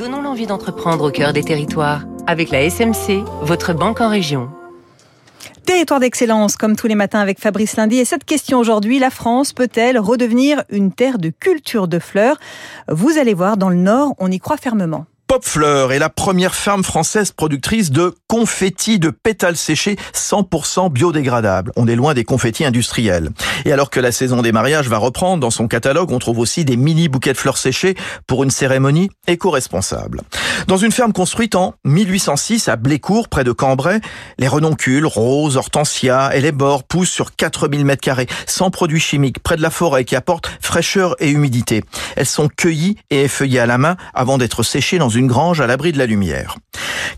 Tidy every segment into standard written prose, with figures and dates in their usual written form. Donnons l'envie d'entreprendre au cœur des territoires. Avec la SMC, votre banque en région. Territoire d'excellence, comme tous les matins avec Fabrice Lundy. Et cette question aujourd'hui, la France peut-elle redevenir une terre de culture de fleurs ? Vous allez voir, dans le Nord, on y croit fermement. Popfleur est la première ferme française productrice de confettis de pétales séchés 100% biodégradables. On est loin des confettis industriels. Et alors que la saison des mariages va reprendre, dans son catalogue, on trouve aussi des mini bouquets de fleurs séchées pour une cérémonie éco-responsable. Dans une ferme construite en 1806 à Blécourt, près de Cambrai, les renoncules, roses, hortensias et les bords poussent sur 4000 m2, sans produits chimiques, près de la forêt qui apporte fraîcheur et humidité. Elles sont cueillies et effeuillées à la main avant d'être séchées dans une grange à l'abri de la lumière.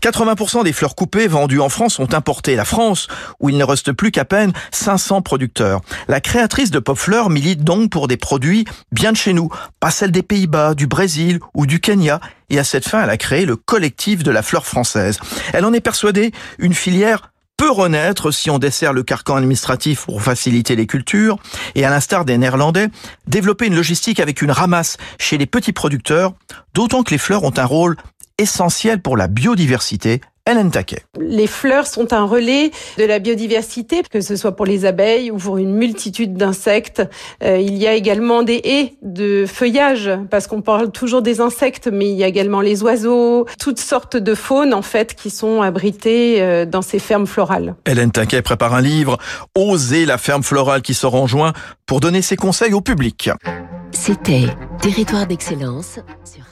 80% des fleurs coupées vendues en France sont importées. La France, où il ne reste plus qu'à peine 500 producteurs. La créatrice de Popfleur milite donc pour des produits bien de chez nous, pas celles des Pays-Bas, du Brésil ou du Kenya. Et à cette fin, elle a créé le collectif de la fleur française. Elle en est persuadée, une filière peut renaître si on dessert le carcan administratif pour faciliter les cultures et, à l'instar des Néerlandais, développer une logistique avec une ramasse chez les petits producteurs, d'autant que les fleurs ont un rôle essentiel pour la biodiversité. Hélène Taquet. Les fleurs sont un relais de la biodiversité, que ce soit pour les abeilles ou pour une multitude d'insectes. Il y a également des haies de feuillage, parce qu'on parle toujours des insectes, mais il y a également les oiseaux, toutes sortes de faunes en fait qui sont abritées dans ces fermes florales. Hélène Taquet prépare un livre, Osez la ferme florale, qui sort en juin, pour donner ses conseils au public. C'était Territoire d'excellence sur